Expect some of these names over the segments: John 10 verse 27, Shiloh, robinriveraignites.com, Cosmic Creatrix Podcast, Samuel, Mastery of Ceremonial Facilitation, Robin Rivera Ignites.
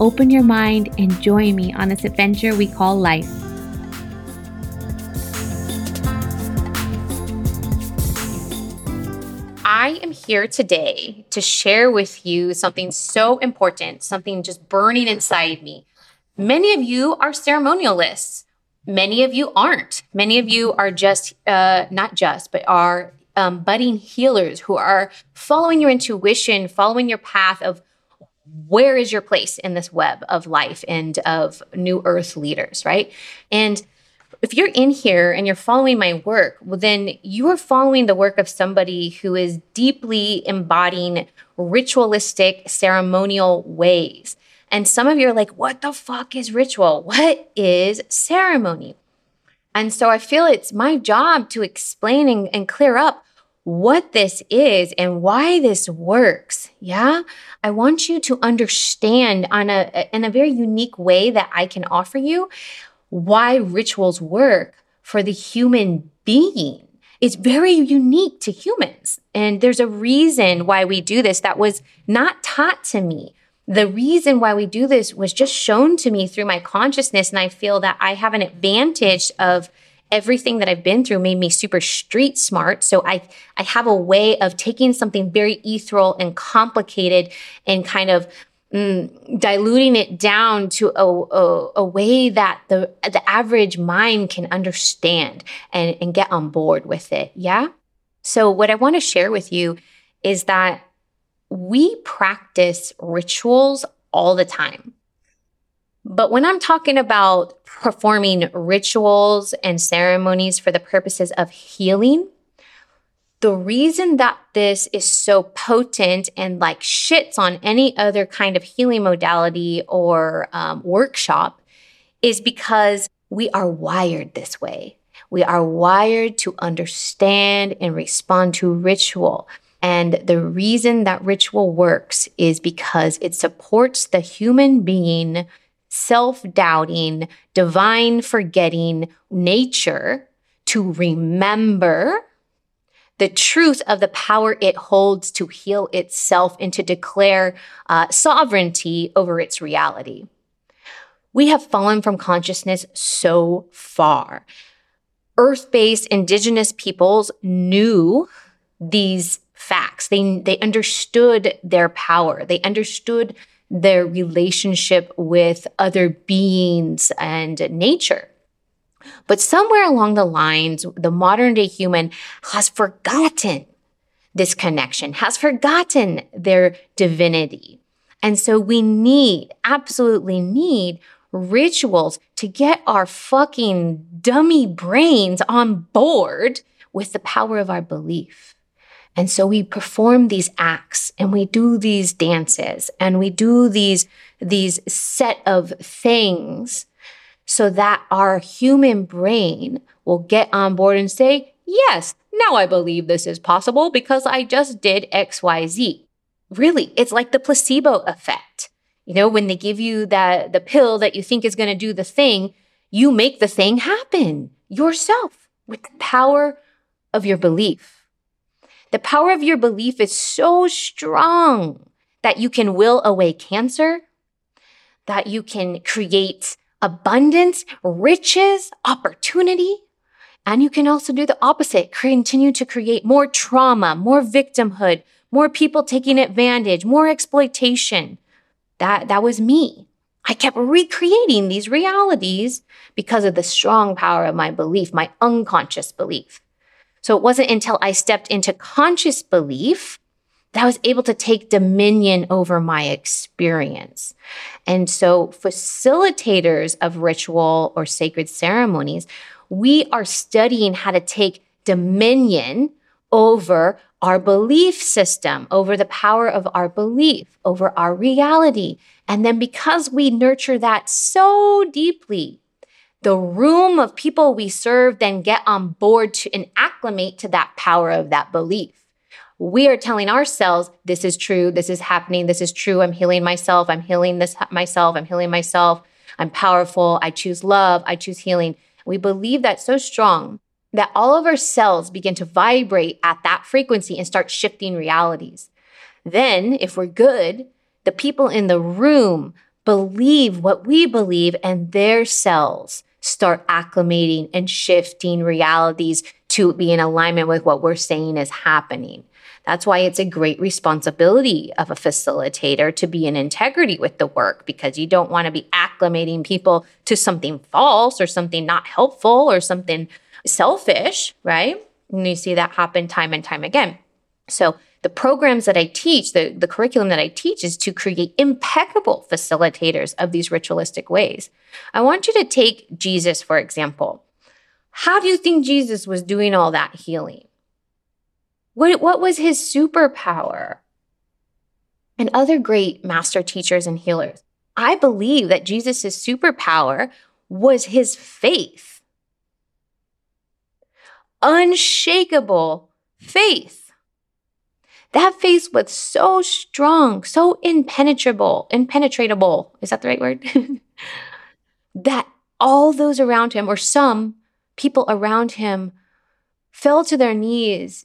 open your mind, and join me on this adventure we call life. I am here today to share with you something so important, something just burning inside me. Many of you are ceremonialists. Many of you aren't. Many of you are just, are budding healers who are following your intuition, following your path of where is your place in this web of life and of new earth leaders, right? And if you're in here and you're following my work, well, then you are following the work of somebody who is deeply embodying ritualistic, ceremonial ways. And some of you are like, what the fuck is ritual? What is ceremony? And so I feel it's my job to explain and clear up what this is and why this works, yeah? I want you to understand in a very unique way that I can offer you why rituals work for the human being. It's very unique to humans. And there's a reason why we do this that was not taught to me. The reason why we do this was just shown to me through my consciousness, and I feel that I have an advantage of everything that I've been through made me super street smart. So I have a way of taking something very ethereal and complicated and kind of diluting it down to a way that the average mind can understand and get on board with it, yeah? So what I want to share with you is that we practice rituals all the time. But when I'm talking about performing rituals and ceremonies for the purposes of healing, the reason that this is so potent and like shits on any other kind of healing modality or workshop is because we are wired this way. We are wired to understand and respond to ritual. And the reason that ritual works is because it supports the human being self-doubting, divine forgetting nature to remember the truth of the power it holds to heal itself and to declare sovereignty over its reality. We have fallen from consciousness so far. Earth-based indigenous peoples knew these facts. They understood their power. They understood their relationship with other beings and nature. But somewhere along the lines, the modern day human has forgotten this connection, has forgotten their divinity. And so we absolutely need rituals to get our fucking dummy brains on board with the power of our belief. And so we perform these acts and we do these dances and we do these set of things so that our human brain will get on board and say, yes, now I believe this is possible because I just did X, Y, Z. Really, it's like the placebo effect. You know, when they give you the pill that you think is going to do the thing, you make the thing happen yourself with the power of your belief. The power of your belief is so strong that you can will away cancer, that you can create abundance, riches, opportunity, and you can also do the opposite, continue to create more trauma, more victimhood, more people taking advantage, more exploitation. That was me. I kept recreating these realities because of the strong power of my belief, my unconscious belief. So it wasn't until I stepped into conscious belief that I was able to take dominion over my experience. And so facilitators of ritual or sacred ceremonies, we are studying how to take dominion over our belief system, over the power of our belief, over our reality. And then because we nurture that so deeply, the room of people we serve then get on board to and acclimate to that power of that belief. We are telling ourselves, this is true, this is happening, this is true, I'm healing myself, I'm healing this myself, I'm healing myself, I'm powerful, I choose love, I choose healing. We believe that so strong that all of our cells begin to vibrate at that frequency and start shifting realities. Then, if we're good, the people in the room believe what we believe, and their cells start acclimating and shifting realities to be in alignment with what we're saying is happening. That's why it's a great responsibility of a facilitator to be in integrity with the work, because you don't want to be acclimating people to something false or something not helpful or something selfish, right? And you see that happen time and time again. So the programs that I teach, the curriculum that I teach is to create impeccable facilitators of these ritualistic ways. I want you to take Jesus, for example. How do you think Jesus was doing all that healing? What was his superpower? And other great master teachers and healers. I believe that Jesus' superpower was his faith. Unshakable faith. That faith was so strong, so impenetrable, is that the right word? That all those around him, or some people around him, fell to their knees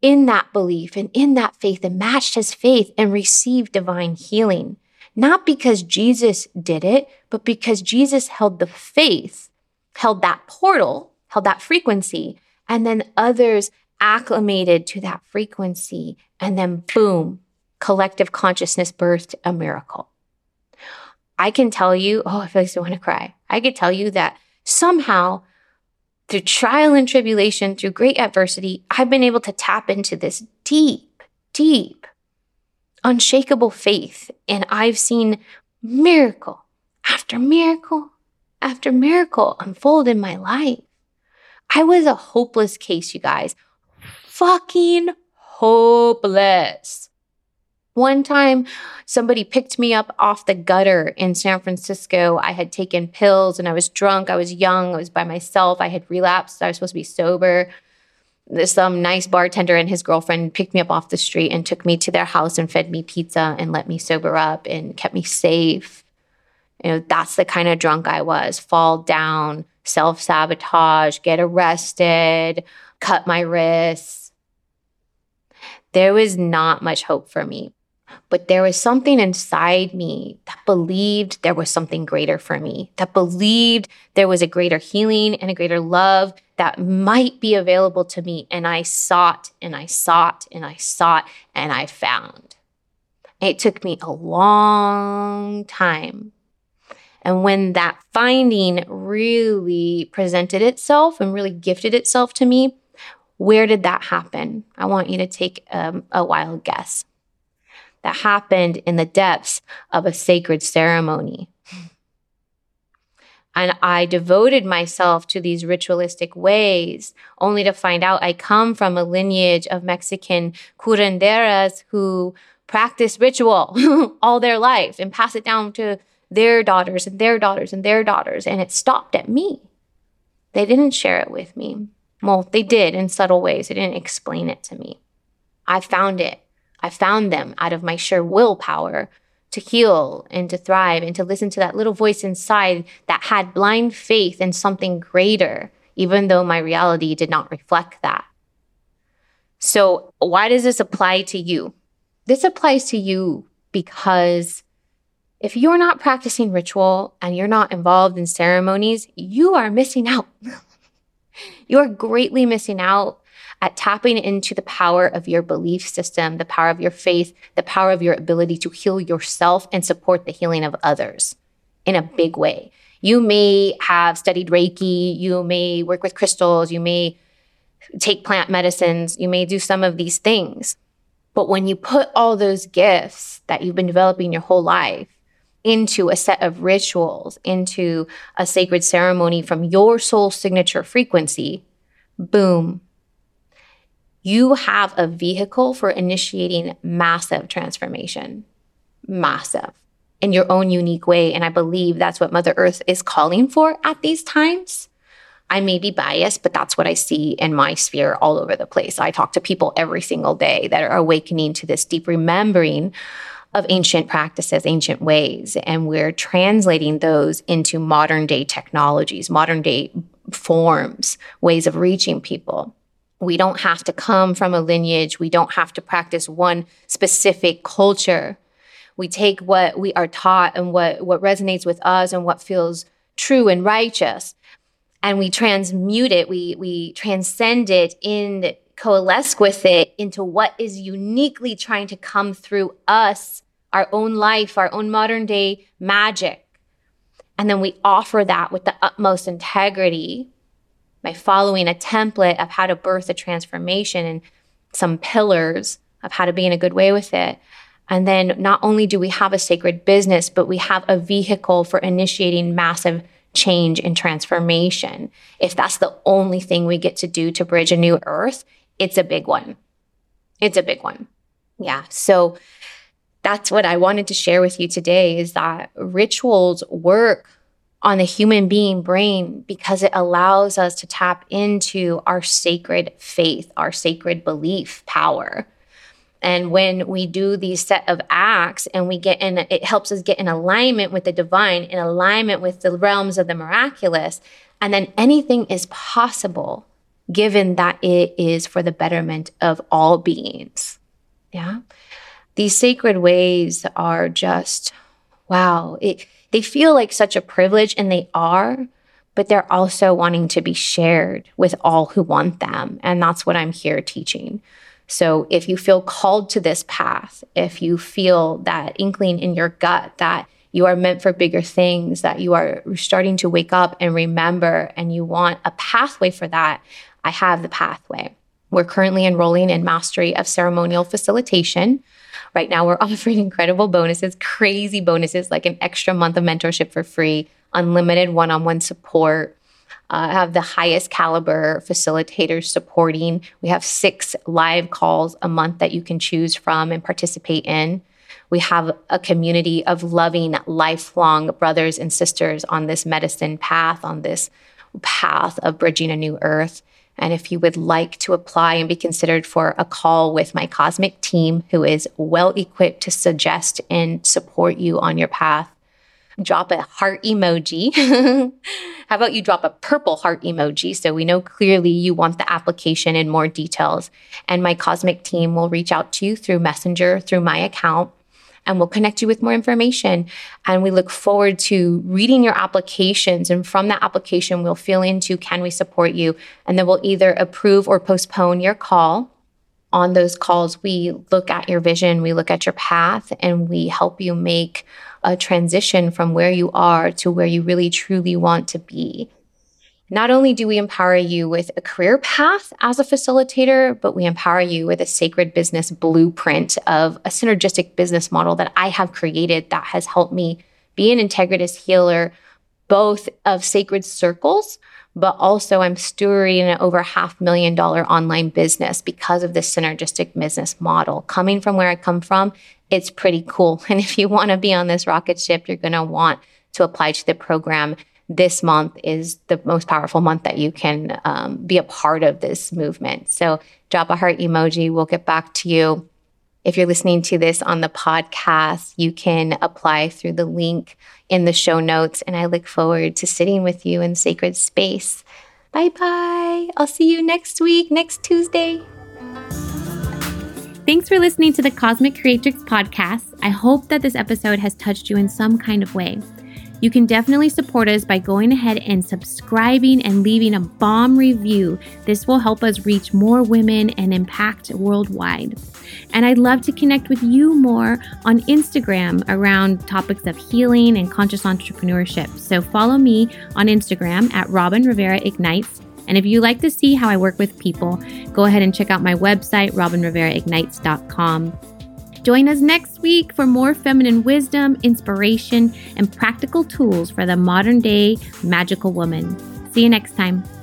in that belief and in that faith and matched his faith and received divine healing. Not because Jesus did it, but because Jesus held the faith, held that portal, held that frequency, and then others acclimated to that frequency, and then boom, collective consciousness birthed a miracle. I can tell you, I feel like I want to cry. I could tell you that somehow through trial and tribulation, through great adversity, I've been able to tap into this deep, deep, unshakable faith. And I've seen miracle after miracle after miracle unfold in my life. I was a hopeless case, you guys. Fucking hopeless. One time, somebody picked me up off the gutter in San Francisco. I had taken pills and I was drunk. I was young. I was by myself. I had relapsed. I was supposed to be sober. Some nice bartender and his girlfriend picked me up off the street and took me to their house and fed me pizza and let me sober up and kept me safe. You know, that's the kind of drunk I was. Fall down, self-sabotage, get arrested, cut my wrists. There was not much hope for me, but there was something inside me that believed there was something greater for me, that believed there was a greater healing and a greater love that might be available to me. And I sought and I sought and I sought and I found. It took me a long time. And when that finding really presented itself and really gifted itself to me, where did that happen? I want you to take a wild guess. That happened in the depths of a sacred ceremony. And I devoted myself to these ritualistic ways, only to find out I come from a lineage of Mexican curanderas who practice ritual all their life and pass it down to their daughters and their daughters and their daughters. And it stopped at me. They didn't share it with me. Well, they did in subtle ways. They didn't explain it to me. I found it. I found them out of my sheer willpower to heal and to thrive and to listen to that little voice inside that had blind faith in something greater, even though my reality did not reflect that. So why does this apply to you? This applies to you because if you're not practicing ritual and you're not involved in ceremonies, you are missing out. You're greatly missing out at tapping into the power of your belief system, the power of your faith, the power of your ability to heal yourself and support the healing of others in a big way. You may have studied Reiki, you may work with crystals, you may take plant medicines, you may do some of these things. But when you put all those gifts that you've been developing your whole life into a set of rituals, into a sacred ceremony from your soul signature frequency, boom. You have a vehicle for initiating massive transformation. Massive. in your own unique way. And I believe that's what Mother Earth is calling for at these times. I may be biased, but that's what I see in my sphere all over the place. I talk to people every single day that are awakening to this deep remembering of ancient practices, ancient ways, and we're translating those into modern day technologies, modern day forms, ways of reaching people. We don't have to come from a lineage. We don't have to practice one specific culture. We take what we are taught and what resonates with us and what feels true and righteous, and we transmute it, we transcend it, in coalesce with it into what is uniquely trying to come through us, our own life, our own modern day magic. And then we offer that with the utmost integrity by following a template of how to birth a transformation and some pillars of how to be in a good way with it. And then not only do we have a sacred business, but we have a vehicle for initiating massive change and transformation. If that's the only thing we get to do to bridge a new earth, it's a big one. It's a big one. Yeah. So that's what I wanted to share with you today, is that rituals work on the human being brain because it allows us to tap into our sacred faith, our sacred belief power. And when we do these set of acts and we get in, it helps us get in alignment with the divine, in alignment with the realms of the miraculous. And then anything is possible given that it is for the betterment of all beings. Yeah. These sacred ways are just, wow. They feel like such a privilege, and they are, but they're also wanting to be shared with all who want them. And that's what I'm here teaching. So if you feel called to this path, if you feel that inkling in your gut that you are meant for bigger things, that you are starting to wake up and remember, and you want a pathway for that, I have the pathway. We're currently enrolling in Mastery of Ceremonial Facilitation. Right now, we're offering incredible bonuses, crazy bonuses, like an extra month of mentorship for free, unlimited one-on-one support. I have the highest caliber facilitators supporting. We have 6 live calls a month that you can choose from and participate in. We have a community of loving, lifelong brothers and sisters on this medicine path, on this path of bridging a new earth. And if you would like to apply and be considered for a call with my cosmic team, who is well-equipped to suggest and support you on your path, drop a heart emoji. How about you drop a purple heart emoji so we know clearly you want the application and more details. And my cosmic team will reach out to you through Messenger, through my account, and we'll connect you with more information. And we look forward to reading your applications. And from that application, we'll feel into, can we support you? And then we'll either approve or postpone your call. On those calls, we look at your vision, we look at your path, and we help you make a transition from where you are to where you really truly want to be. Not only do we empower you with a career path as a facilitator, but we empower you with a sacred business blueprint of a synergistic business model that I have created that has helped me be an integratist healer, both of sacred circles, but also I'm stewarding an over $500,000 online business because of this synergistic business model. Coming from where I come from, it's pretty cool. And if you want to be on this rocket ship, you're going to want to apply to the program. This month is the most powerful month that you can be a part of this movement. So drop a heart emoji. We'll get back to you. If you're listening to this on the podcast, you can apply through the link in the show notes. And I look forward to sitting with you in sacred space. Bye-bye. I'll see you next week, next Tuesday. Thanks for listening to the Cosmic Creatrix podcast. I hope that this episode has touched you in some kind of way. You can definitely support us by going ahead and subscribing and leaving a bomb review. This will help us reach more women and impact worldwide. And I'd love to connect with you more on Instagram around topics of healing and conscious entrepreneurship. So follow me on Instagram at Robin Rivera Ignites. And if you like to see how I work with people, go ahead and check out my website, robinriveraignites.com. Join us next week for more feminine wisdom, inspiration, and practical tools for the modern day magical woman. See you next time.